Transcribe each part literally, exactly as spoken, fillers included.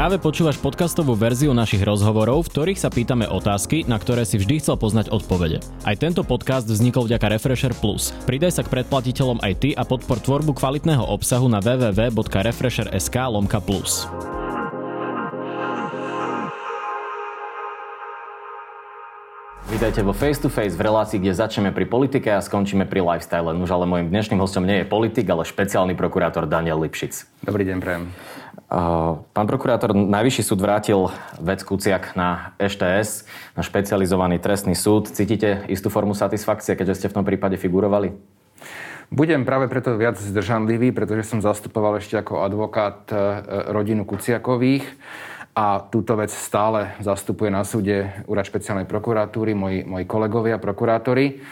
Práve počúvaš podcastovú verziu našich rozhovorov, v ktorých sa pýtame otázky, na ktoré si vždy chcel poznať odpovede. Aj tento podcast vznikol vďaka Refresher Plus. Pridaj sa k predplatiteľom aj ty a podpor tvorbu kvalitného obsahu na w w w bodka refresher bodka es ká lomka plus. Vítajte vo Face to Face v relácii, kde začneme pri politike a skončíme pri lifestyle. Nuž ale môjim dnešným hostom nie je politik, ale špeciálny prokurátor Daniel Lipšic. Dobrý deň, prajem. Uh, pán prokurátor, Najvyšší súd vrátil vec Kuciak na é šté es, na špecializovaný trestný súd. Cítite istú formu satisfakcie, keďže ste v tom prípade figurovali? Budem práve preto viac zdržanlivý, pretože som zastupoval ešte ako advokát rodinu Kuciakových. A túto vec stále zastupuje na súde Úrad špeciálnej prokuratúry, moji, moji kolegovia, prokurátori.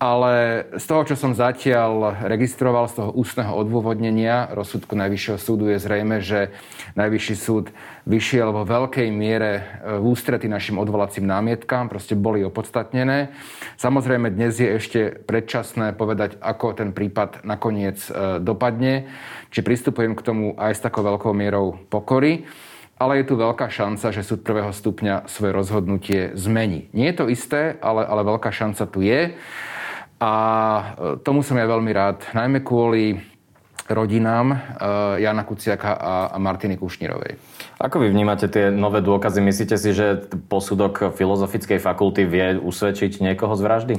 Ale z toho, čo som zatiaľ registroval, z toho ústneho odôvodnenia rozsudku Najvyššieho súdu je zrejme, že Najvyšší súd vyšiel vo veľkej miere v ústrety našim odvolacím námietkám, proste boli opodstatnené. Samozrejme, dnes je ešte predčasné povedať, ako ten prípad nakoniec dopadne, či pristupujem k tomu aj s takou veľkou mierou pokory. Ale je tu veľká šanca, že súd prvého stupňa svoje rozhodnutie zmení. Nie je to isté, ale, ale veľká šanca tu je. A tomu som ja veľmi rád, najmä kvôli rodinám Jana Kuciaka a Martiny Kušnírovej. Ako vy vnímate tie nové dôkazy? Myslíte si, že posudok Filozofickej fakulty vie usvedčiť niekoho z vraždy?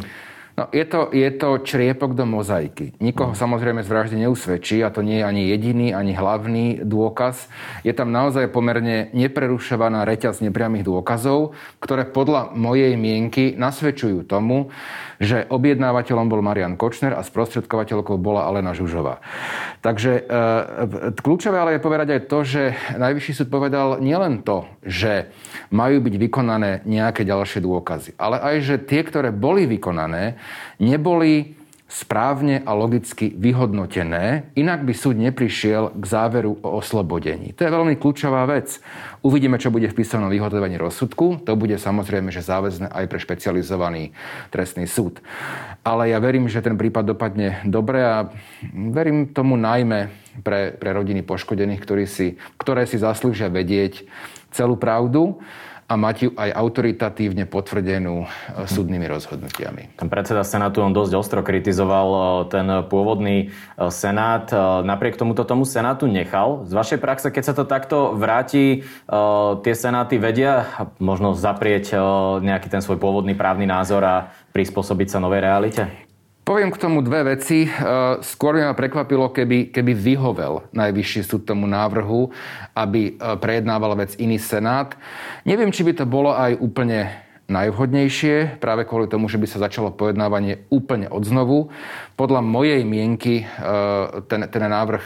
No, je to, je to čriepok do mozaiky. Nikoho samozrejme z vraždy neusvedčí a to nie je ani jediný, ani hlavný dôkaz. Je tam naozaj pomerne neprerušovaná reťaz nepriamých dôkazov, ktoré podľa mojej mienky nasvedčujú tomu, že objednávateľom bol Marián Kočner a sprostredkovateľkou bola Alena Žužová. Takže e, kľúčové ale je povedať aj to, že Najvyšší súd povedal nielen to, že majú byť vykonané nejaké ďalšie dôkazy, ale aj, že tie, ktoré boli vykonané, neboli správne a logicky vyhodnotené, inak by súd neprišiel k záveru o oslobodení. To je veľmi kľúčová vec. Uvidíme, čo bude v písomnom vyhodnotení rozsudku. To bude samozrejme, že záväzné aj pre špecializovaný trestný súd. Ale ja verím, že ten prípad dopadne dobre a verím tomu najmä pre, pre rodiny poškodených, ktorí si, ktoré si zaslúžia vedieť celú pravdu a mať ju aj autoritatívne potvrdenú súdnymi rozhodnutiami. Ten predseda Senátu, on dosť ostro kritizoval ten pôvodný Senát. Napriek tomuto tomu Senátu nechal. Z vašej praxe, keď sa to takto vráti, tie Senáty vedia možno zaprieť nejaký ten svoj pôvodný právny názor a prispôsobiť sa novej realite? Poviem k tomu dve veci. Skôr by ma prekvapilo, keby, keby vyhovel Najvyšší súd tomu návrhu, aby prejednával vec iný senát. Neviem, či by to bolo aj úplne najvhodnejšie, práve kvôli tomu, že by sa začalo pojednávanie úplne odznovu. Podľa mojej mienky ten, ten návrh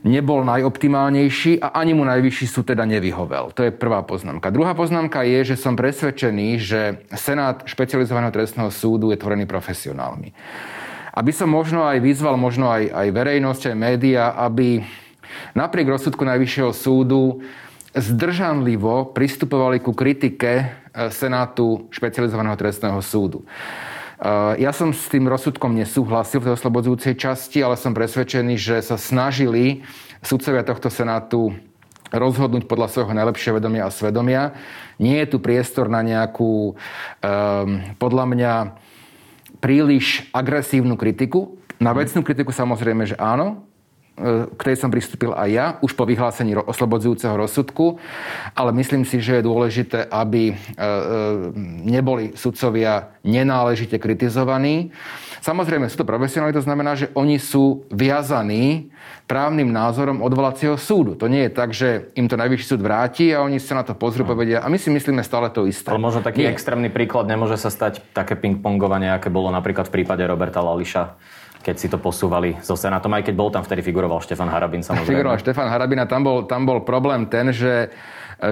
nebol najoptimálnejší a ani mu Najvyšší súd teda nevyhovel. To je prvá poznámka. Druhá poznámka je, že som presvedčený, že Senát špecializovaného trestného súdu je tvorený profesionálmi. Aby som možno aj vyzval, možno aj, aj verejnosť, aj médiá, aby napriek rozsudku Najvyššieho súdu zdržanlivo pristupovali ku kritike Senátu špecializovaného trestného súdu. Ja som s tým rozsudkom nesúhlasil v tej oslobodzujúcej časti, ale som presvedčený, že sa snažili sudcovia tohto senátu rozhodnúť podľa svojho najlepšieho vedomia a svedomia. Nie je tu priestor na nejakú, um, podľa mňa, príliš agresívnu kritiku. Na vecnú kritiku samozrejme, že áno, k tej som pristúpil aj ja, už po vyhlásení oslobodzujúceho rozsudku, ale myslím si, že je dôležité, aby neboli sudcovia nenáležite kritizovaní. Samozrejme, sú to profesionáli, to znamená, že oni sú viazaní právnym názorom odvolacieho súdu. To nie je tak, že im to Najvyšší súd vráti a oni sa na to pozrú, povedia a my si myslíme stále to isté. Ale možno taký nie. Extrémny príklad, nemôže sa stať také pingpongovanie, aké bolo napríklad v prípade Roberta Lališa, keď si to posúvali zo Senátom, aj keď bol tam vtedy figuroval Štefan Harabin, samozrejme. Figuroval Štefan Harabin a tam bol, tam bol problém ten, že,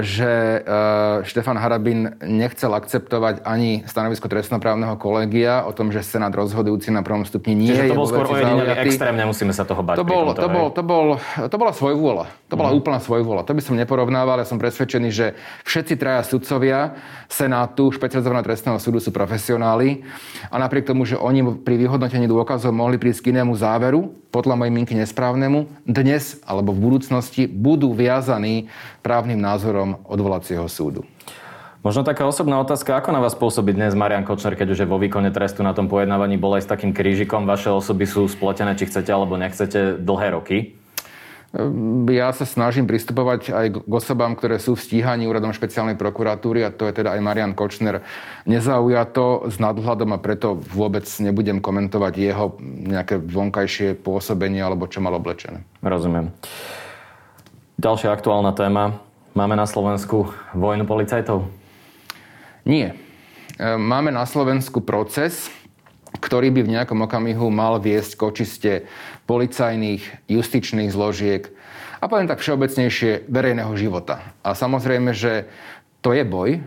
že uh, Štefan Harabin nechcel akceptovať ani stanovisko trestnoprávneho kolegia o tom, že Senát rozhodujúci na prvom stupni nie je. Čiže to bol skôr ojedinelý extrém, nemusíme sa toho bať. To, bol, tomto, to, bol, to, bol, to bola svojvôľa. To bola mm. úplná svojvôľa. To by som neporovnával, ale som presvedčený, že všetci traja sudcovia Senátu, špecializovaného trestného súdu sú profesionáli a napriek tomu, že oni pri vyhodnotení dôkazov mohli prísť k inému záveru, podľa mojej mienky nesprávnemu, dnes alebo v budúcnosti budú viazaní právnym názorom odvolacieho súdu. Možno taká osobná otázka, ako na vás pôsobí dnes Marián Kočner, keď už je vo výkone trestu na tom pojednávaní, bol aj s takým krížikom, vaše osoby sú spletené, či chcete alebo nechcete, dlhé roky? Ja sa snažím pristupovať aj k osobám, ktoré sú v stíhaní Úradom špeciálnej prokuratúry, a to je teda aj Marián Kočner, nezaujato, s nadhľadom, a preto vôbec nebudem komentovať jeho nejaké vonkajšie pôsobenie alebo čo mal oblečené. Rozumiem. Ďalšia aktuálna téma. Máme na Slovensku vojnu policajtov? Nie. Máme na Slovensku proces, ktorý by v nejakom okamihu mal viesť k očiste policajných, justičných zložiek a poviem tak všeobecnejšie verejného života. A samozrejme, že to je boj,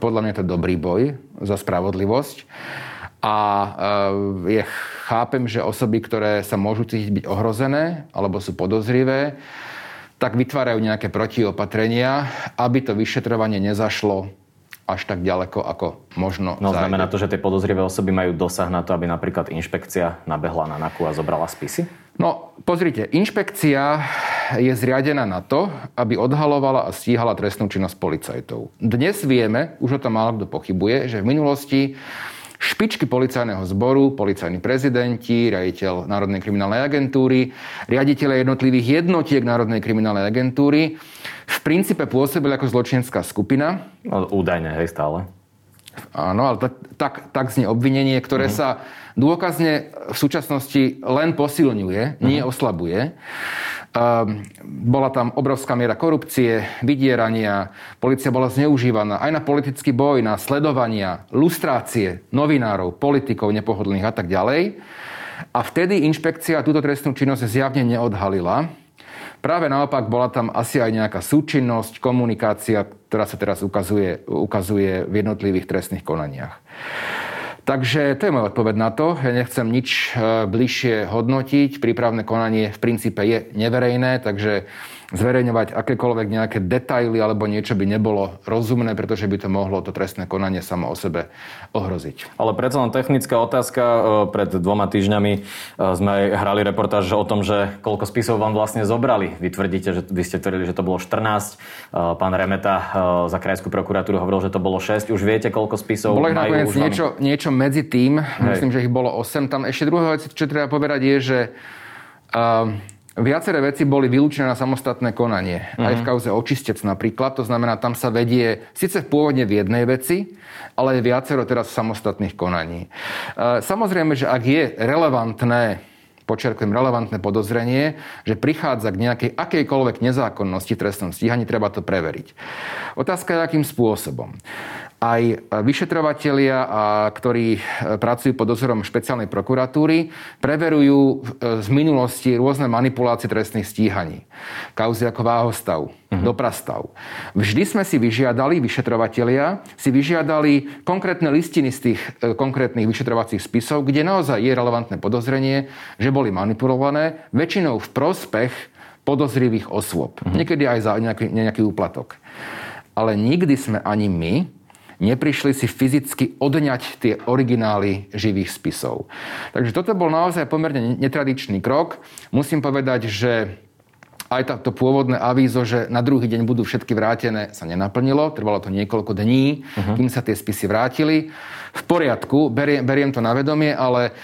podľa mňa to je dobrý boj za spravodlivosť a e, ja chápem, že osoby, ktoré sa môžu cítiť byť ohrozené alebo sú podozrivé, tak vytvárajú nejaké protiopatrenia, aby to vyšetrovanie nezašlo až tak ďaleko, ako možno zájde. No znamená to, že tie podozrivé osoby majú dosah na to, aby napríklad inšpekcia nabehla na NAKU a zobrala spisy? No, pozrite, inšpekcia je zriadená na to, aby odhalovala a stíhala trestnú činnosť policajtov. Dnes vieme, už o tom málo kto pochybuje, že v minulosti špičky policajného zboru, policajní prezidenti, riaditeľ Národnej kriminálnej agentúry, riaditeľe jednotlivých jednotiek Národnej kriminálnej agentúry v princípe pôsobili ako zločinecká skupina. No, údajne, hej, stále. Áno, ale tak, tak, tak znie obvinenie, ktoré mhm. sa dôkazne v súčasnosti len posilňuje, mhm. nie oslabuje. Bola tam obrovská miera korupcie, vydierania, polícia bola zneužívaná aj na politický boj, na sledovania, lustrácie novinárov, politikov nepohodlných a tak ďalej. A vtedy inšpekcia túto trestnú činnosť zjavne neodhalila. Práve naopak bola tam asi aj nejaká súčinnosť, komunikácia, ktorá sa teraz ukazuje, ukazuje v jednotlivých trestných konaniach. Takže to je moja odpoveď na to. Ja nechcem nič bližšie hodnotiť. Prípravné konanie v princípe je neverejné, takže zverejňovať akékoľvek nejaké detaily alebo niečo by nebolo rozumné, pretože by to mohlo to trestné konanie samo o sebe ohroziť. Ale predsa len technická otázka. Pred dvoma týždňami sme hrali reportáž o tom, že koľko spisov vám vlastne zobrali. Vy tvrdíte, že vy ste tvrdili, že to bolo štrnásť. Pán Remeta za Krajskú prokuratúru hovoril, že to bolo šesť. Už viete, koľko spisov bolo majú? Bolo nakoniec už vám niečo, niečo medzi tým, hej. Myslím, že ich bolo osem. Tam ešte druhá vec, čo treba povedať, je, že uh, viaceré veci boli vylúčené na samostatné konanie. Mm-hmm. Aj v kauze očistec napríklad, to znamená, tam sa vedie síce pôvodne v jednej veci, ale je viacero teraz samostatných konaní. Uh, samozrejme, že ak je relevantné, počerkujem, relevantné podozrenie, že prichádza k nejakej akejkoľvek nezákonnosti v trestnom stíhaní, treba to preveriť. Otázka je, akým spôsobom. Aj vyšetrovatelia, ktorí pracujú pod dozorom špeciálnej prokuratúry, preverujú z minulosti rôzne manipulácie trestných stíhaní. Kauzy ako Váhostav, mm-hmm. Doprastav. Vždy sme si vyžiadali, vyšetrovatelia si vyžiadali konkrétne listiny z tých konkrétnych vyšetrovacích spisov, kde naozaj je relevantné podozrenie, že boli manipulované, väčšinou v prospech podozrivých osôb. Mm-hmm. Niekedy aj za nejaký, nejaký úplatok. Ale nikdy sme ani my neprišli si fyzicky odňať tie originály živých spisov. Takže toto bol naozaj pomerne netradičný krok. Musím povedať, že aj to pôvodné avízo, že na druhý deň budú všetky vrátené, sa nenaplnilo. Trvalo to niekoľko dní, uh-huh. kým sa tie spisy vrátili. V poriadku, beriem, beriem to na vedomie, ale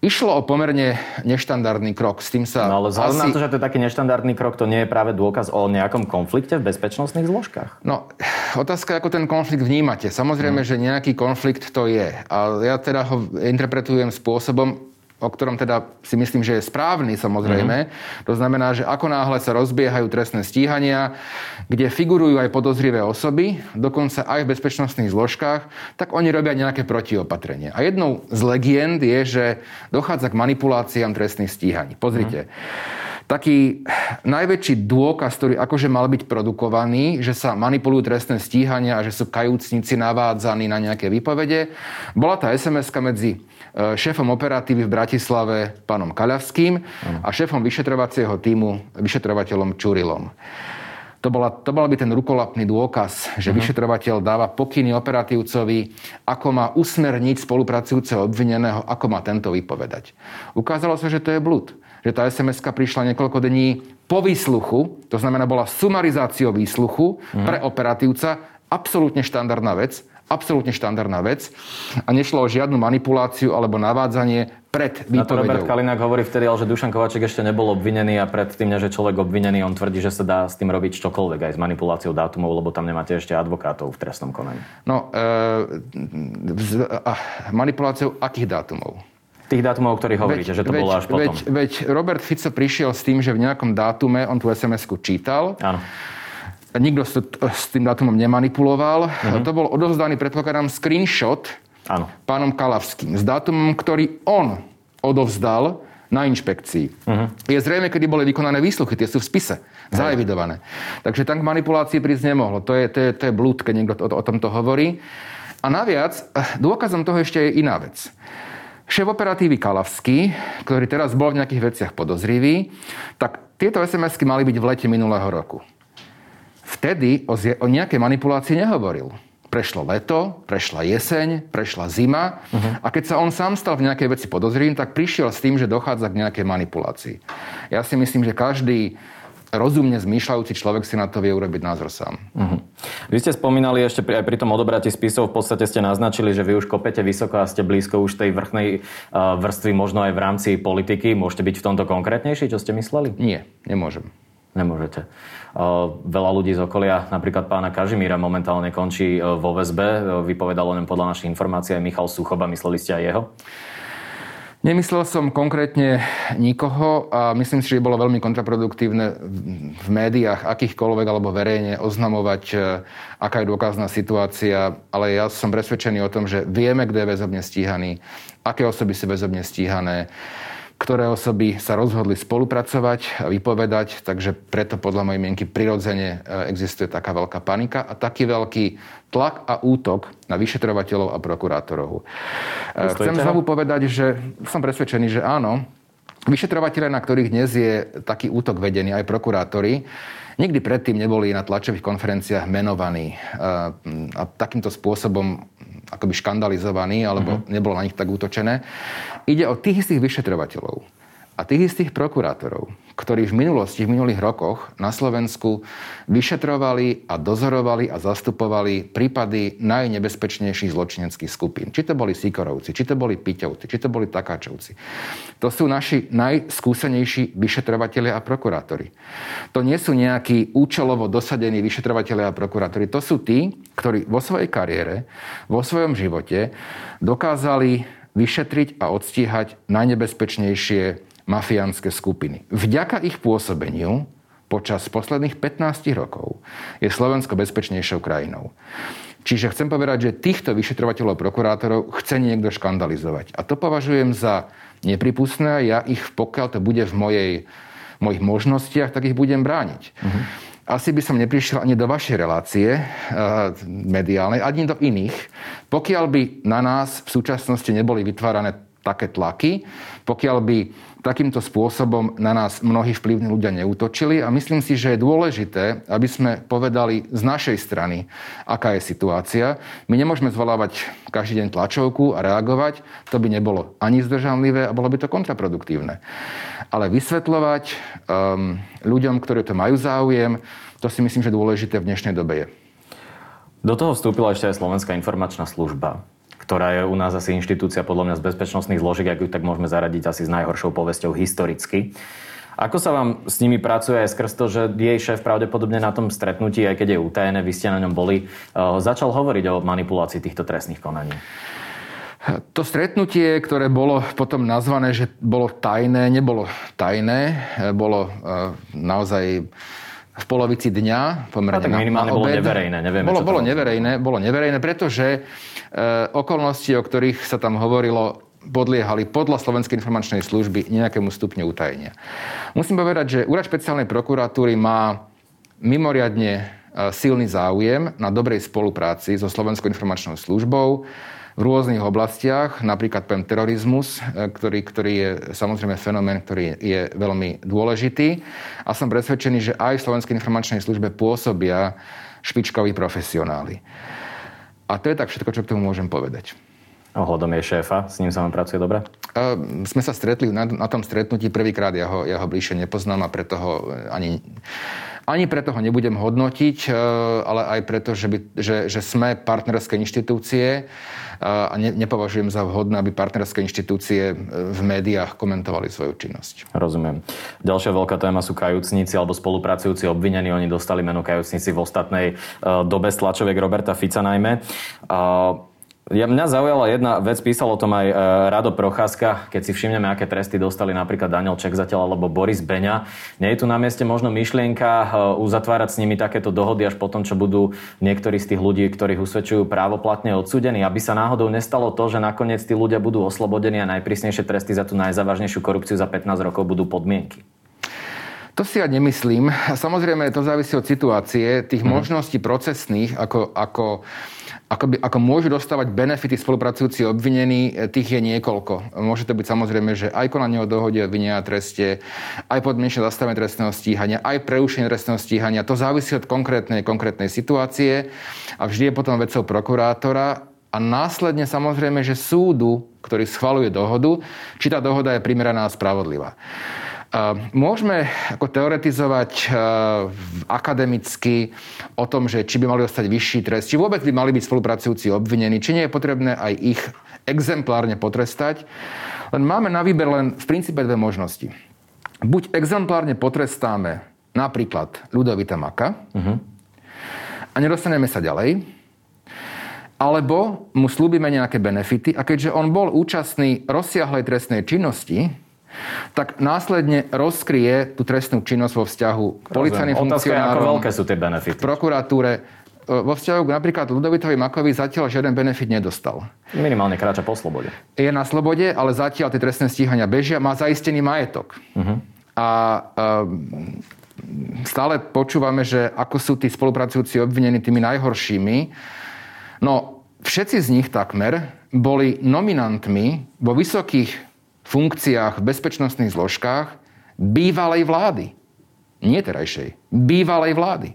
išlo o pomerne neštandardný krok. S tým sa no ale vzhľadom asi na to, že to je taký neštandardný krok, to nie je práve dôkaz o nejakom konflikte v bezpečnostných zložkách? No, otázka, ako ten konflikt vnímate. Samozrejme, mm. že nejaký konflikt to je. A ja teda ho interpretujem spôsobom, o ktorom teda si myslím, že je správny, samozrejme. Mm. To znamená, že ako náhle sa rozbiehajú trestné stíhania, kde figurujú aj podozrivé osoby, dokonca aj v bezpečnostných zložkách, tak oni robia nejaké protiopatrenie. A jednou z legend je, že dochádza k manipuláciám trestných stíhaní. Pozrite. Mm. Taký najväčší dôkaz, ktorý akože mal byť produkovaný, že sa manipulujú trestné stíhania a že sú kajúcnici navádzaní na nejaké výpovede, bola tá es em eska medzi šéfom operatívy v Bratislave, pánom Kaľavským, mm. a šéfom vyšetrovacieho tímu, vyšetrovateľom Čurilom. To bola, to bol by ten rukolapný dôkaz, že uh-huh. vyšetrovateľ dáva pokyny operatívcovi, ako má usmerniť spolupracujúceho obvineného, ako má tento vypovedať. Ukázalo sa, že to je blúd. že tá es em eska prišla niekoľko dní po výsluchu, to znamená bola sumarizáciou výsluchu mm. pre operatívca, absolútne štandardná vec, absolútne štandardná vec a nešlo o žiadnu manipuláciu alebo navádzanie pred výpovedou. Na to Robert Kalinák hovorí vtedy, ale že Dušan Kováčik ešte nebol obvinený a pred tým, než je človek obvinený, on tvrdí, že sa dá s tým robiť čokoľvek aj s manipuláciou dátumov, lebo tam nemáte ešte advokátov v trestnom konaní. No, e, manipuláciou akých dátumov? Tých dátumov, o ktorých hovoríte, veď, že to veď, bolo až potom. Veď, veď Robert Fico prišiel s tým, že v nejakom dátume on tú es em esku čítal. Áno. Nikto s tým dátumom nemanipuloval. Uh-huh. To bol odovzdaný, predpokladám, screenshot Áno. pánom Kaľavským s dátumom, ktorý on odovzdal na inšpekcii. Uh-huh. Je zrejme, kedy boli vykonané výsluchy. Tie sú v spise. Uh-huh. Zaevidované. Takže tam k manipulácii prísť nemohlo. To je, to je, to je blúd, keď niekto o, o tomto hovorí. A naviac, dôkazom toho ešte je iná vec. Šéf operatívy Kaľavský, ktorý teraz bol v nejakých veciach podozrivý, tak tieto es em esky mali byť v lete minulého roku. Vtedy o, zje- o nejakej manipulácii nehovoril. Prešlo leto, prešla jeseň, prešla zima uh-huh. a keď sa on sám stal v nejakej veci podozrivým, tak prišiel s tým, že dochádza k nejakej manipulácii. Ja si myslím, že každý rozumne zmýšľajúci človek si na to vie urobiť názor sám. Uh-huh. Vy ste spomínali ešte pri, aj pri tom odobratí spisov, v podstate ste naznačili, že vy už kopete vysoko a ste blízko už tej vrchnej uh, vrstvy, možno aj v rámci politiky. Môžete byť v tomto konkrétnejší, čo ste mysleli? Nie, nemôžem. Nemôžete. Veľa ľudí z okolia, napríklad pána Kažimíra, momentálne končí vo väzbe. Vypovedalo nám podľa našich informácií aj Michal Suchoba. Mysleli ste aj jeho? Nemyslel som konkrétne nikoho a myslím si, že bolo veľmi kontraproduktívne v médiách akýchkoľvek alebo verejne oznamovať, aká je dôkazná situácia. Ale ja som presvedčený o tom, že vieme, kde je väzobne stíhaný, aké osoby sú väzobne stíhané, ktoré osoby sa rozhodli spolupracovať a vypovedať, takže preto podľa mojej mienky prirodzene existuje taká veľká panika a taký veľký tlak a útok na vyšetrovateľov a prokurátorov. Ustojte. Chcem znovu povedať, že som presvedčený, že áno, vyšetrovateľe, na ktorých dnes je taký útok vedený, aj prokurátori, nikdy predtým neboli na tlačových konferenciách menovaní a takýmto spôsobom akoby škandalizovaní, alebo uh-huh. nebolo na nich tak útočené. Ide o tých istých vyšetrovateľov a tých istých prokurátorov, ktorí v minulosti, v minulých rokoch na Slovensku vyšetrovali a dozorovali a zastupovali prípady najnebezpečnejších zločineckých skupín. Či to boli Sikorovci, či to boli Piťovci, či to boli Takáčovci. To sú naši najskúsenejší vyšetrovatelia a prokurátori. To nie sú nejakí účelovo dosadení vyšetrovatelia a prokurátori. To sú tí, ktorí vo svojej kariére, vo svojom živote dokázali vyšetriť a odstíhať najnebezpečnejšie mafiánske skupiny. Vďaka ich pôsobeniu počas posledných pätnásť rokov je Slovensko bezpečnejšou krajinou. Čiže chcem povedať, že týchto vyšetrovateľov prokurátorov chce niekto škandalizovať. A to považujem za nepripustné. Ja ich, pokiaľ to bude v mojej, mojich možnostiach, tak ich budem brániť. Mhm. Asi by som neprišiel ani do vašej relácie e, mediálnej, ani do iných, pokiaľ by na nás v súčasnosti neboli vytvárané také tlaky, pokiaľ by takýmto spôsobom na nás mnohí vplyvní ľudia neútočili. A myslím si, že je dôležité, aby sme povedali z našej strany, aká je situácia. My nemôžeme zvolávať každý deň tlačovku a reagovať. To by nebolo ani zdržanlivé a bolo by to kontraproduktívne. Ale vysvetľovať um, ľuďom, ktorí to majú záujem, to si myslím, že dôležité v dnešnej dobe je. Do toho vstúpila ešte aj Slovenská informačná služba, ktorá je u nás asi inštitúcia podľa mňa z bezpečnostných zložiek, ak ju tak môžeme zaradiť asi s najhoršou povesťou historicky. Ako sa vám s nimi pracuje aj skrz to, že jej šéf pravdepodobne na tom stretnutí, aj keď je utajené, vy ste na ňom boli, začal hovoriť o manipulácii týchto trestných konaní? To stretnutie, ktoré bolo potom nazvané, že bolo tajné, nebolo tajné, bolo naozaj v polovici dňa, pomerne na obed. A tak minimálne bolo neverejné. Nevieme, bolo, bolo neverejné, bolo neverejné, pretože e, okolnosti, o ktorých sa tam hovorilo, podliehali podľa Slovenskej informačnej služby nejakému stupňu utajenia. Musím povedať, že Úrad špeciálnej prokuratúry má mimoriadne silný záujem na dobrej spolupráci so Slovenskou informačnou službou v rôznych oblastiach, napríklad poviem terorizmus, ktorý, ktorý je samozrejme fenomén, ktorý je veľmi dôležitý. A som presvedčený, že aj v Slovenskej informačnej službe pôsobia špičkoví profesionáli. A to je tak všetko, čo k tomu môžem povedať. Ohľadom jej šéfa, s ním sa vám pracuje dobre? Uh, sme sa stretli na, na tom stretnutí prvýkrát, ja ho, ja ho bližšie nepoznám a preto ho ani, ani preto ho nebudem hodnotiť, uh, ale aj preto, že, by, že, že sme partnerské inštitúcie uh, a ne, nepovažujem za vhodné, aby partnerské inštitúcie v médiách komentovali svoju činnosť. Rozumiem. Ďalšia veľká téma sú kajúcnici alebo spolupracujúci obvinení. Oni dostali meno kajúcnici v ostatnej uh, dobe z tlačoviek Roberta Fica najmä. Uh, Ja, mňa zaujala jedna vec, písal o tom aj e, Rado Procházka, keď si všimneme, aké tresty dostali napríklad Daniel Ček zatiaľ alebo Boris Beňa. Nie je tu na mieste možno myšlienka e, uzatvárať s nimi takéto dohody až potom, čo budú niektorí z tých ľudí, ktorých usvedčujú, právoplatne odsúdení, aby sa náhodou nestalo to, že nakoniec tí ľudia budú oslobodení a najprísnejšie tresty za tú najzávažnejšiu korupciu za pätnásť rokov budú podmienky? To si ja nemyslím. Samozrejme, to závisí od situácie, tých hmm. možností procesných, ako... ako... Ako, by, ako môžu dostávať benefity spolupracujúci obvinení, tých je niekoľko. Môže to byť samozrejme, že aj konanie o dohode o vine a treste, aj podmienečné zastavenie trestného stíhania, aj prerušenie trestného stíhania. To závisí od konkrétnej, konkrétnej situácie a vždy je potom vecou prokurátora a následne samozrejme, že súdu, ktorý schvaľuje dohodu, či tá dohoda je primeraná a spravodlivá. Môžeme ako teoretizovať akademicky o tom, že či by mali dostať vyšší trest, či vôbec by mali byť spolupracujúci obvinení, či nie je potrebné aj ich exemplárne potrestať. Len máme na výber len v princípe dve možnosti. Buď exemplárne potrestáme napríklad Ľudovita Maka uh-huh. a nedostaneme sa ďalej, alebo mu slúbime nejaké benefity a keďže on bol účastný rozsiahlej trestnej činnosti, tak následne rozkryje tú trestnú činnosť vo vzťahu k policajným funkcionárom. Otázka, ako veľké sú tie benefity? V prokuratúre. Vo vzťahu k napríklad Ľudovitovi Makovi zatiaľ žiaden benefit nedostal. Minimálne kráča po slobode. Je na slobode, ale zatiaľ tie trestné stíhania bežia. Má zaistený majetok. Uh-huh. A um, stále počúvame, že ako sú tí spolupracujúci obvinení tými najhoršími. No, všetci z nich takmer boli nominantmi vo vysokých funkciách v bezpečnostných zložkách bývalej vlády. Nie terajšej. Bývalej vlády.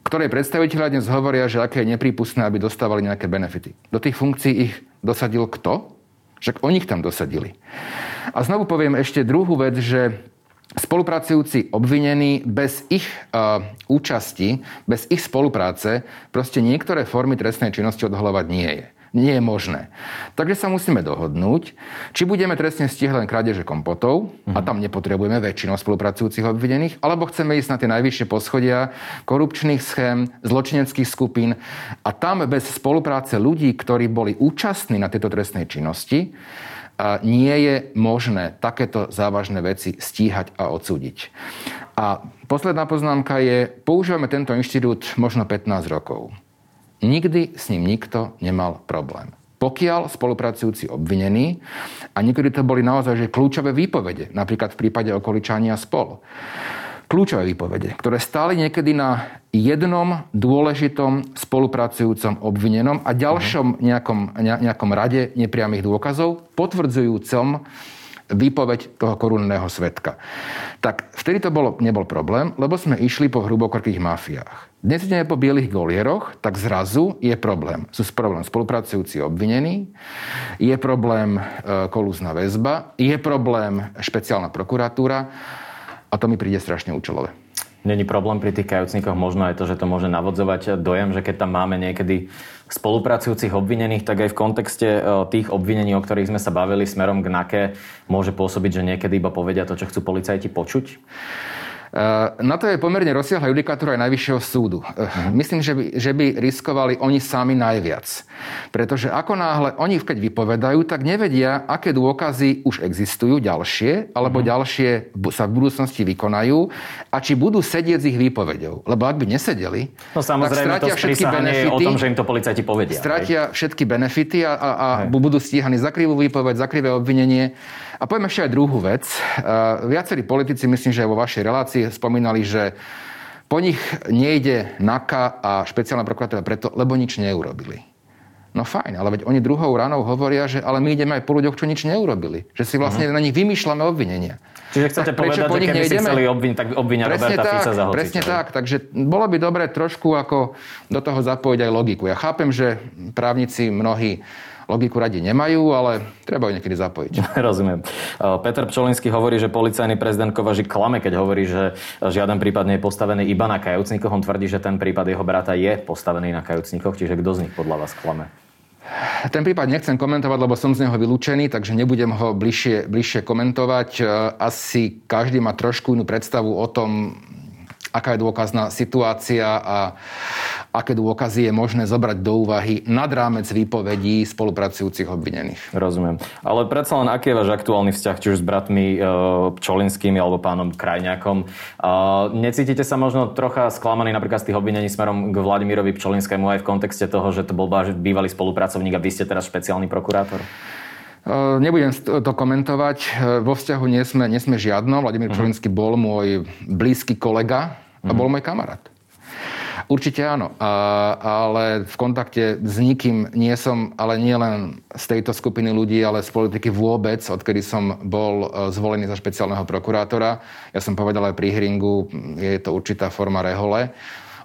Ktorej predstavitelia dnes hovoria, že aké je neprípustné, aby dostávali nejaké benefity. Do tých funkcií ich dosadil kto? Však oni ich tam dosadili. A znovu poviem ešte druhú vec, že spolupracujúci obvinení bez ich uh, účasti, bez ich spolupráce proste niektoré formy trestnej činnosti odhaľovať nie je. Nie je možné. Takže sa musíme dohodnúť, či budeme trestne stíhať len krádeže kompotov a tam nepotrebujeme väčšinu spolupracujúcich obvinených, alebo chceme ísť na tie najvyššie poschodia korupčných schém, zločineckých skupín a tam bez spolupráce ľudí, ktorí boli účastní na tejto trestnej činnosti, nie je možné takéto závažné veci stíhať a odsúdiť. A posledná poznámka je, používame tento inštitút možno pätnásť rokov. Nikdy s ním nikto nemal problém. Pokiaľ spolupracujúci obvinení, a niekedy to boli naozaj že kľúčové výpovede, napríklad v prípade Okoličania spol. Kľúčové výpovede, ktoré stáli niekedy na jednom dôležitom spolupracujúcom obvinenom a ďalšom nejakom, nejakom rade nepriamých dôkazov, potvrdzujúcom výpoveď toho korunného svedka. Tak vtedy to bolo, nebol problém, lebo sme išli po hrubokorkých mafiách. Dnes ideme po bielých golieroch, tak zrazu je problém. Sú problém spolupracujúci obvinení, je problém e, kolúzna väzba, je problém špeciálna prokuratúra a to mi príde strašne účelové. Není problém pri tých kajúcnikoch možno aj to, že to môže navodzovať dojem, že keď tam máme niekedy spolupracujúcich obvinených, tak aj v kontexte tých obvinení, o ktorých sme sa bavili smerom k NAKE, môže pôsobiť, že niekedy iba povedia to, čo chcú policajti počuť? Na to je pomerne rozsiahla judikatúra aj Najvyššieho súdu. Myslím, že by, že by riskovali oni sami najviac. Pretože ako náhle oni keď vypovedajú, tak nevedia, aké dôkazy už existujú ďalšie, alebo ďalšie sa v budúcnosti vykonajú a či budú sedieť z ich výpovedou. Lebo ak by nesedeli, no, tak stratia všetky benefity. O tom, že im to policajti povedia. Stratia všetky benefity a, a, a budú stíhaní za krivú výpoveď, za krivé obvinenie. A poviem ešte aj druhú vec. Viacerí politici, myslím, že vo vašej relácii spomínali, že po nich nejde NAKA a špeciálna prokuratúra preto, lebo nič neurobili. No fajn, ale veď oni druhou ranou hovoria, že ale my ideme aj po ľuďoch, čo nič neurobili. Že si vlastne uh-huh. na nich vymýšľame obvinenia. Čiže chcete tak, povedať, že keby si chceli obviniť, tak obvinia Roberta Fica za hocičo. Presne tak, takže bolo by dobre trošku ako do toho zapojiť aj logiku. Ja chápem, že právnici mnohí logiku radi nemajú, ale treba ho niekedy zapojiť. Rozumiem. Peter Pčolinský hovorí, že policajný prezident Kovažík klame, keď hovorí, že žiaden prípad nie je postavený iba na kajúcnikoch. On tvrdí, že ten prípad jeho brata je postavený na kajúcnikoch, čiže kto z nich podľa vás klame? Ten prípad nechcem komentovať, lebo som z neho vylúčený, takže nebudem ho bližšie, bližšie komentovať. Asi každý má trošku inú predstavu o tom, aká je dôkazná situácia a aké dôkazy je možné zobrať do úvahy nad rámec výpovedí spolupracujúcich obvinených. Rozumiem. Ale predsa len, aký je váš aktuálny vzťah, či už s bratmi Pčolinskými alebo pánom Krajňákom? Necítite sa možno trocha sklamaný napríklad z tých obvinení smerom k Vladimírovi Pčolinskému aj v kontexte toho, že to bol váš bývalý spolupracovník a vy ste teraz špeciálny prokurátor? Nebudem to komentovať. Vo vzťahu nie sme, nie sme žiadno. Vladimír Pčolinský bol môj blízky kolega a bol môj kamarát. Určite áno. A, ale v kontakte s nikým nie som, ale nie len z tejto skupiny ľudí, ale z politiky vôbec, odkedy som bol zvolený za špeciálneho prokurátora. Ja som povedal aj pri hearingu, je to určitá forma rehole.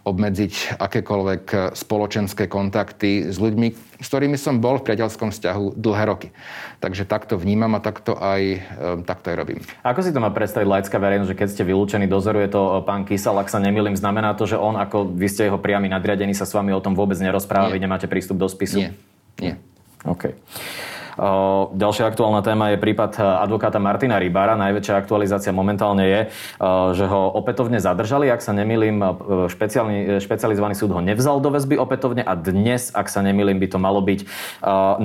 Obmedziť akékoľvek spoločenské kontakty s ľuďmi, s ktorými som bol v priateľskom vzťahu dlhé roky. Takže takto vnímam a takto aj, takto aj robím. Ako si to má predstaviť laická verejnosť, že keď ste vylúčení, dozoruje to pán Kysal, ak sa nemýlim, znamená to, že on, ako vy ste jeho priami nadriadení, sa s vami o tom vôbec nerozpráva, vy nemáte prístup do spisu? Nie. Nie. OK. Ďalšia aktuálna téma je prípad advokáta Martina Rybára. Najväčšia aktualizácia momentálne je, že ho opätovne zadržali. Ak sa nemýlim, špecializovaný súd ho nevzal do väzby opätovne a dnes, ak sa nemýlim, by to malo byť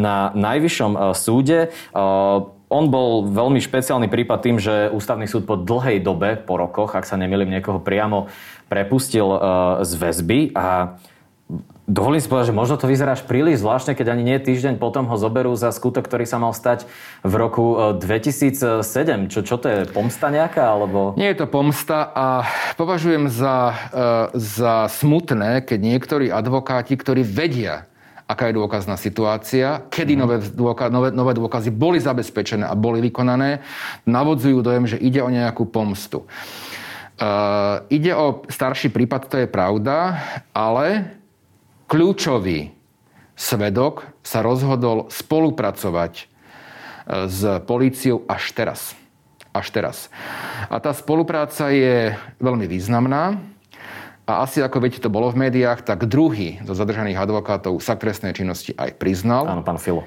na Najvyššom súde. On bol veľmi špeciálny prípad tým, že Ústavný súd po dlhej dobe, po rokoch, ak sa nemýlim, niekoho priamo prepustil z väzby a dovolím si povedať, že možno to vyzerá až príliš zvláštne, keď ani nie týždeň potom ho zoberú za skutok, ktorý sa mal stať v roku dvetisícsedem. Čo, čo to je? Pomsta nejaká? Alebo... Nie je to pomsta a považujem za, za smutné, keď niektorí advokáti, ktorí vedia, aká je dôkazná situácia, kedy mm. nové, dôka- nové, nové dôkazy boli zabezpečené a boli vykonané, navodzujú dojem, že ide o nejakú pomstu. Uh, ide o starší prípad, to je pravda, ale... Kľúčový svedok sa rozhodol spolupracovať s políciou až teraz. Až teraz. A tá spolupráca je veľmi významná. A asi, ako viete, to bolo v médiách, tak druhý zo zadržaných advokátov sa k trestnej činnosti aj priznal. Áno, pán Filo.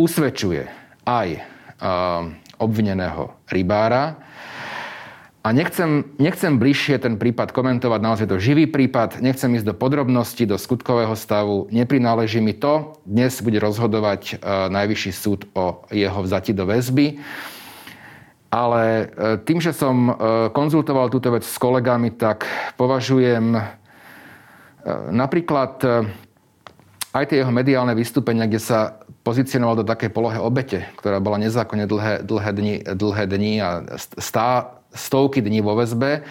Usvedčuje aj um, obvineného Rybára. A nechcem, nechcem bližšie ten prípad komentovať, naozaj to živý prípad, nechcem ísť do podrobností, do skutkového stavu, neprináleží mi to. Dnes bude rozhodovať e, Najvyšší súd o jeho vzati do väzby. Ale e, tým, že som e, konzultoval túto vec s kolegami, tak považujem e, napríklad e, aj tie jeho mediálne vystúpenia, kde sa pozicionoval do takej polohe obete, ktorá bola nezákonne dlhé, dlhé, dni, dlhé dni a stá... stovky dní vo väzbe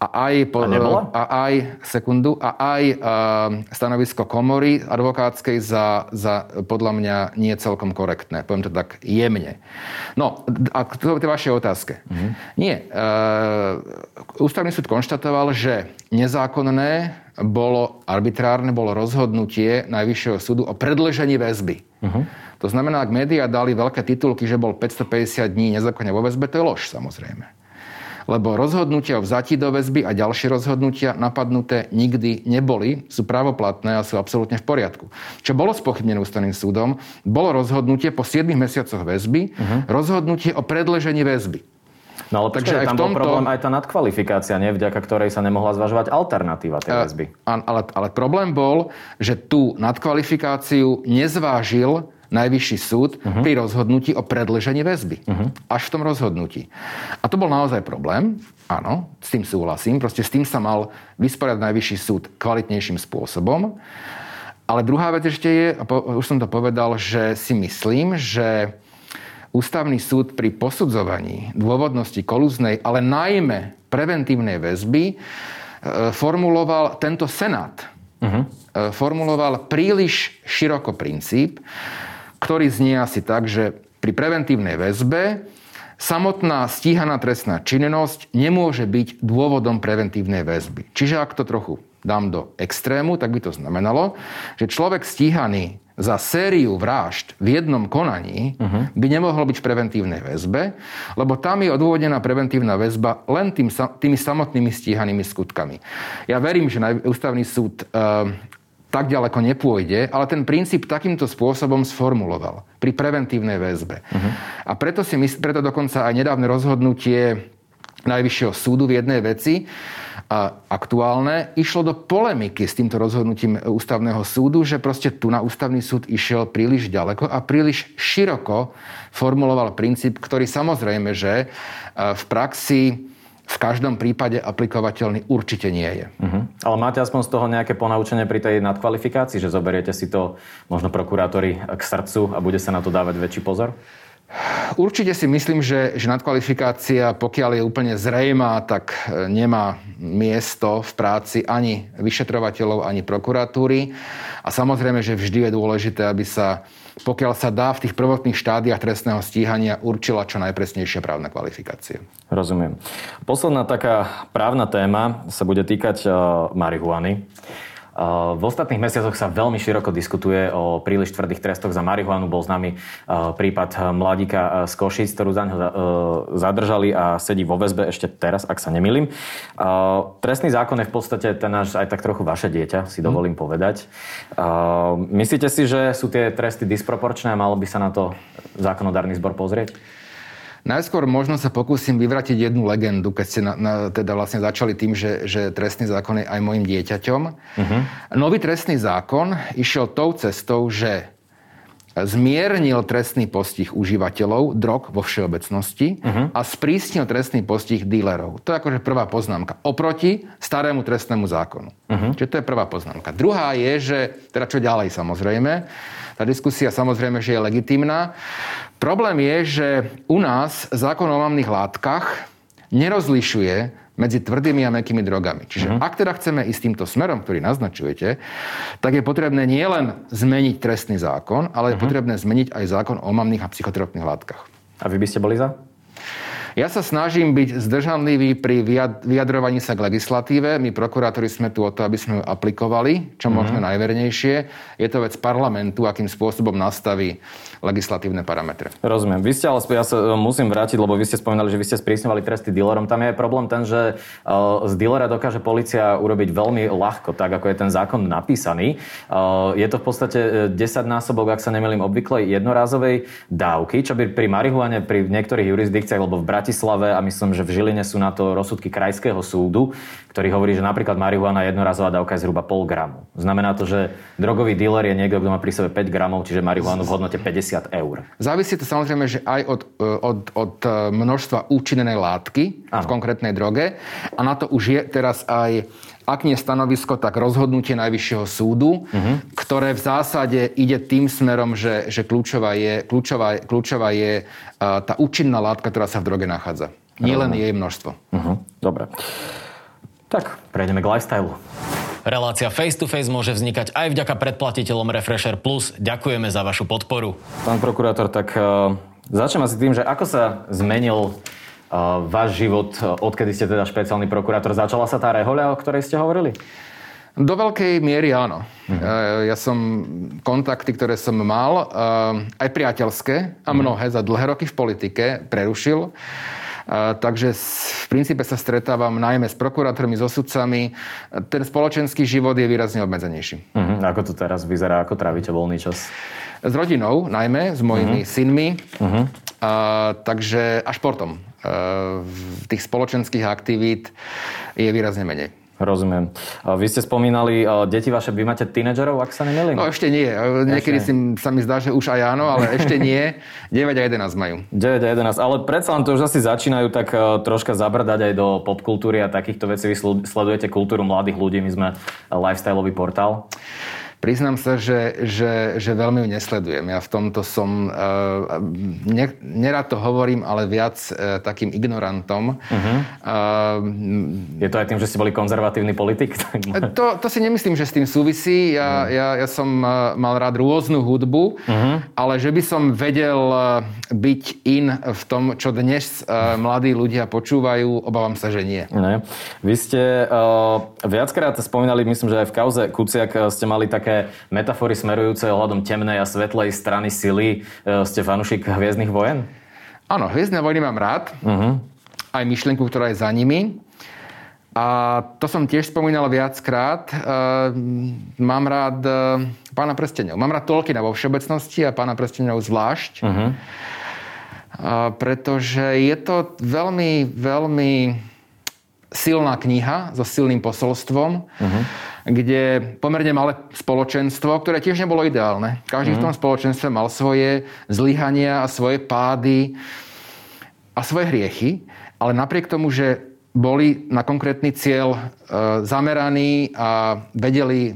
a aj, po, a a aj, sekundu, a aj e, stanovisko komory advokátskej za, za podľa mňa nie celkom korektné. Poviem to tak jemne. No, a to je vaše otázke. Mm-hmm. Nie. E, Ústavný súd konštatoval, že nezákonné bolo, arbitrárne bolo rozhodnutie Najvyššieho súdu o predĺžení väzby. Mm-hmm. To znamená, ak médiá dali veľké titulky, že bol päťstopäťdesiat dní nezákonne vo väzbe, to je lož, samozrejme. Lebo rozhodnutia o vzatí do väzby a ďalšie rozhodnutia napadnuté nikdy neboli, sú právoplatné a sú absolútne v poriadku. Čo bolo spochybnené Ústavným súdom, bolo rozhodnutie po siedmich mesiacoch väzby, uh-huh. rozhodnutie o predĺžení väzby. No ale počkej, tam tomto... bol problém aj tá nadkvalifikácia, nie? Vďaka ktorej sa nemohla zvažovať alternatíva tej väzby. A, ale, ale problém bol, že tú nadkvalifikáciu nezvážil Najvyšší súd uh-huh. pri rozhodnutí o predĺžení väzby. Uh-huh. Až v tom rozhodnutí. A to bol naozaj problém. Áno, s tým súhlasím. Proste s tým sa mal vysporiadať Najvyšší súd kvalitnejším spôsobom. Ale druhá vec ešte je, a po, už som to povedal, že si myslím, že Ústavný súd pri posudzovaní dôvodnosti kolúznej, ale najmä preventívnej väzby, e, formuloval tento senát. Uh-huh. E, formuloval príliš široko princíp, ktorý znie asi tak, že pri preventívnej väzbe samotná stíhaná trestná činnosť nemôže byť dôvodom preventívnej väzby. Čiže ak to trochu dám do extrému, tak by to znamenalo, že človek stíhaný za sériu vražd v jednom konaní uh-huh. by nemohol byť v preventívnej väzbe, lebo tam je odôvodnená preventívna väzba len tým, tými samotnými stíhanými skutkami. Ja verím, že Ústavný súd e, tak ďaleko nepôjde, ale ten princíp takýmto spôsobom sformuloval pri preventívnej väzbe. Uh-huh. A preto, si mysl, preto dokonca aj nedávne rozhodnutie Najvyššieho súdu v jednej veci aktuálne išlo do polemiky s týmto rozhodnutím Ústavného súdu, že proste tu na Ústavný súd išiel príliš ďaleko a príliš široko formuloval princíp, ktorý samozrejme, že v praxi v každom prípade aplikovateľný určite nie je. Uh-huh. Ale máte aspoň z toho nejaké ponaučenie pri tej nadkvalifikácii, že zoberiete si to možno prokurátori k srdcu a bude sa na to dávať väčší pozor? Určite si myslím, že, že nadkvalifikácia, pokiaľ je úplne zrejmá, tak nemá miesto v práci ani vyšetrovateľov, ani prokuratúry. A samozrejme, že vždy je dôležité, aby sa, pokiaľ sa dá, v tých prvotných štádiách trestného stíhania určila čo najpresnejšia právna kvalifikácia. Rozumiem. Posledná taká právna téma sa bude týkať uh, marihuany. V ostatných mesiacoch sa veľmi široko diskutuje o príliš tvrdých trestoch za marihuanu. Bol známy prípad mladíka z Košíc, ktorú zaňho zadržali a sedí vo väzbe ešte teraz, ak sa nemýlim. Trestný zákon je v podstate ten náš aj tak trochu vaše dieťa, si dovolím hmm. povedať. Myslíte si, že sú tie tresty disproporčné a malo by sa na to zákonodárny zbor pozrieť? Najskôr možno sa pokúsim vyvrátiť jednu legendu, keď ste na, na, teda vlastne začali tým, že, že trestný zákon je aj mojim dieťaťom. Uh-huh. Nový trestný zákon išiel tou cestou, že zmiernil trestný postih užívateľov drog vo všeobecnosti uh-huh. a sprísnil trestný postih dílerov. To je akože prvá poznámka. Oproti starému trestnému zákonu. Uh-huh. Čiže to je prvá poznámka. Druhá je, že teda čo ďalej samozrejme. Tá diskusia samozrejme, že je legitímna. Problém je, že u nás zákon o omamných látkach nerozlišuje medzi tvrdými a mäkkými drogami. Čiže uh-huh. ak teda chceme ísť týmto smerom, ktorý naznačujete, tak je potrebné nielen zmeniť trestný zákon, ale uh-huh. je potrebné zmeniť aj zákon o omamných a psychotropných látkach. A vy by ste boli za? Ja sa snažím byť zdržanlivý pri vyjadrovaní sa k legislatíve. My prokurátori sme tu o to, aby sme ju aplikovali, čo možno mm-hmm. najvernejšie. Je to vec parlamentu, akým spôsobom nastaví legislatívne parametre. Rozumiem. Vy ste, ale ja sa musím vrátiť, lebo vy ste spomínali, že vy ste sprísňovali tresty dealerom. Tam je problém ten, že z dealera dokáže polícia urobiť veľmi ľahko, tak ako je ten zákon napísaný. Je to v podstate desaťnásobok, ak sa nemýlim, obvyklej jednorázovej dávky, čo by pri marihuane pri niektorých jurisdikciách, lebo v Bratislave a myslím, že v Žiline sú na to rozsudky Krajského súdu, ktorý hovorí, že napríklad marihuana jednorazová dávka je zhruba pol gramu. Znamená to, že drogový dealer je niekto, kto má pri sebe päť gramov, čiže marihuanu v hodnote päťdesiat eur. Závisí to samozrejme, že aj od, od, od množstva účinnej látky Aha. v konkrétnej droge a na to už je teraz aj, ak nie stanovisko, tak rozhodnutie Najvyššieho súdu, uh-huh. ktoré v zásade ide tým smerom, že, že kľúčová je, kľúčová, kľúčová je uh, tá účinná látka, ktorá sa v droge nachádza. Nie len jej množstvo. Uh-huh. Dobre. Tak, prejdeme k lifestyle. Relácia face to face môže vznikať aj vďaka predplatiteľom Refresher Plus. Ďakujeme za vašu podporu. Pán prokurátor, tak uh, začnem asi tým, že ako sa zmenil Uh, váš život, odkedy ste teda špeciálny prokurátor, začala sa tá rehoľa, o ktorej ste hovorili? Do veľkej miery áno. Mhm. Uh, ja som kontakty, ktoré som mal, uh, aj priateľské a mnohé za dlhé roky v politike prerušil. Uh, takže v princípe sa stretávam najmä s prokurátormi, so sudcami. Ten spoločenský život je výrazne obmedzenejší. Uh-huh. Ako to teraz vyzerá? Ako trávite voľný čas? S rodinou najmä, s mojimi uh-huh. synmi. Uh-huh. Uh, takže a športom. Uh, tých spoločenských aktivít je výrazne menej. Rozumiem. Vy ste spomínali deti vaše, vy máte tínedžerov, ak sa nemýlim? No ešte nie. Niekedy ešte. Si, sa mi zdá, že už aj áno, ale ešte nie. deväť a jedenásť majú. deväť a jedenásť. Ale predsa len to už asi začínajú tak troška zabrdať aj do popkultúry a takýchto vecí. Vy sledujete kultúru mladých ľudí. My sme lifestyleový portál. Priznám sa, že, že, že veľmi ju nesledujem. Ja v tomto som, ne, nerad to hovorím, ale viac takým ignorantom. Uh-huh. Uh, Je to aj tým, že ste boli konzervatívny politik? To, to si nemyslím, že s tým súvisí. Ja, uh-huh. ja, ja som mal rád rôznu hudbu, uh-huh. ale že by som vedel byť in v tom, čo dnes mladí ľudia počúvajú, obávam sa, že nie. Ne. Vy ste uh, viackrát spomínali, myslím, že aj v kauze Kuciak ste mali také metafory smerujúce ohľadom temnej a svetlej strany sily. Ste fanúšik Hviezdnych vojen? Áno, Hviezdne vojny mám rád. Uh-huh. Aj myšlienku, ktorá je za nimi. A to som tiež spomínal viackrát. Mám rád Pána Prsteňov. Mám rád Tolkiena vo všeobecnosti a Pána Prsteňov zvlášť. Uh-huh. Pretože je to veľmi, veľmi silná kniha so silným posolstvom. Uh-huh. Kde pomerne malé spoločenstvo, ktoré tiež nebolo ideálne. Každý mm. v tom spoločenstve mal svoje zlyhania a svoje pády a svoje hriechy, ale napriek tomu, že boli na konkrétny cieľ e, zameraní a vedeli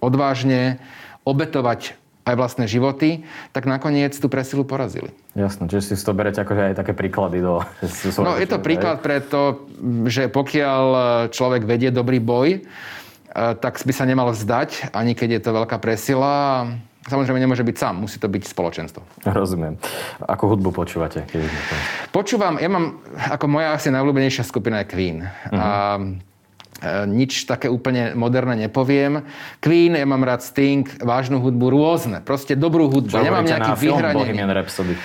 odvážne obetovať aj vlastné životy, tak nakoniec tú presilu porazili. Jasné, čiže si z toho berete akože aj také príklady do... No je to príklad preto, že pokiaľ človek vedie dobrý boj, tak by sa nemal vzdať, ani keď je to veľká presila. Samozrejme nemôže byť sám, musí to byť spoločenstvo. Rozumiem. Akú hudbu počúvate? Keď... Počúvam, ja mám, ako moja asi najobľúbenejšia skupina je Queen. Uh-huh. A nič také úplne moderné nepoviem. Queen, ja mám rád Sting, vážnu hudbu, rôzne, proste dobrú hudbu. Čo Nemám nejaký vyhranený. Bohemian Rhapsody?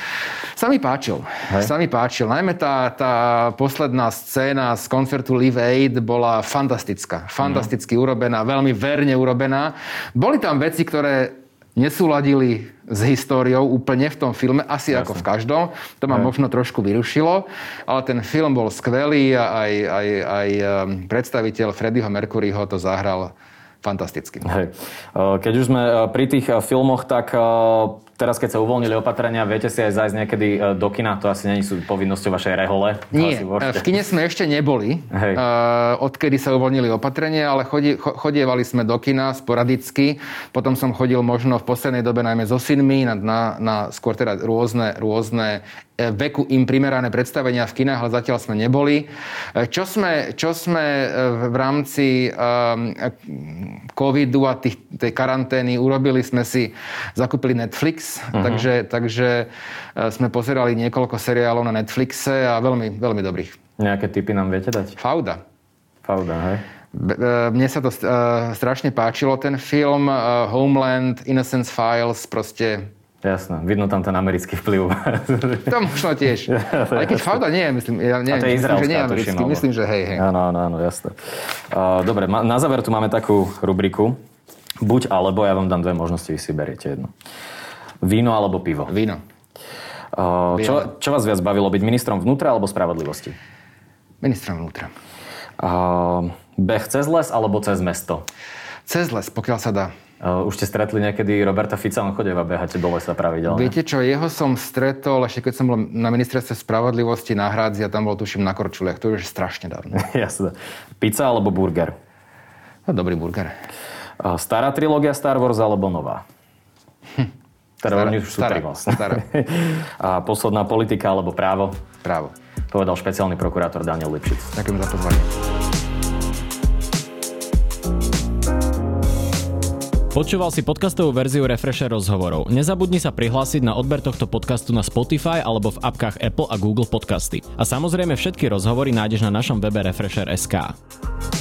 Sa mi páčil. Hej. Sa mi páčil. Najmä tá, tá posledná scéna z koncertu Live Aid bola fantastická. Fantasticky mm. urobená, veľmi verne urobená. Boli tam veci, ktoré nesúladili s históriou úplne v tom filme, asi Jasne. Ako v každom. To ma možno trošku vyrušilo, ale ten film bol skvelý a aj, aj, aj predstaviteľ Freddieho Mercuryho to zahral fantasticky. Hej. Keď už sme pri tých filmoch, tak teraz, keď sa uvoľnili opatrenia, viete si aj zájsť niekedy do kina? To asi nie sú povinnosťou vašej rehole. Nie, v kine sme ešte neboli, Hej. odkedy sa uvoľnili opatrenia, ale chodi, chodievali sme do kina sporadicky. Potom som chodil možno v poslednej dobe najmä so synmi na, na, na skôr teda rôzne, rôzne veku im primerané predstavenia v kinách, ale zatiaľ sme neboli. Čo sme, čo sme v rámci um, covidu a tých, tej karantény urobili, sme si zakúpili Netflix. Uh-huh. Takže, takže sme pozerali niekoľko seriálov na Netflixe a veľmi, veľmi dobrých. Nejaké tipy nám viete dať? Fauda. Fauda, hej. Mne sa to strašne páčilo, ten film. Homeland, Innocence Files, proste... Jasné, vidno tam ten americký vplyv. To možno tiež. Ale keď Fauda nie, myslím, ja nie, myslím, že nie americký, myslím, že hej, hej. Áno, áno, áno, jasné. Dobre, na záver tu máme takú rubriku. Buď alebo, ja vám dám dve možnosti, vy si beriete jednu. Víno alebo pivo? Víno. Uh, čo, čo vás viac bavilo, byť ministrom vnútra alebo spravodlivosti? Ministrom vnútra. Uh, beh cez les alebo cez mesto? Cez les, pokiaľ sa dá. Uh, už ste stretli niekedy Roberta Fica, on chodeva behať do lesa pravidelne. Viete čo, jeho som stretol, ešte keď som bol na ministerstve spravodlivosti na Hrádzi, tam bol tuším na Korčuliach, to už je strašne dávno. Jasne. Pizza alebo burger? No, dobrý burger. Uh, stará trilógia Star Wars alebo nová? Hm. Teda oni už sú staré, staré. A posledná, politika alebo právo? Právo. Povedal špeciálny prokurátor Daniel Lipšic. Ďakujem za pozvanie. Počúval si podcastovú verziu Refresher rozhovorov. Nezabudni sa prihlásiť na odber tohto podcastu na Spotify alebo v apkách Apple a Google Podcasty. A samozrejme všetky rozhovory nájdeš na našom webe refresher bodka es ká.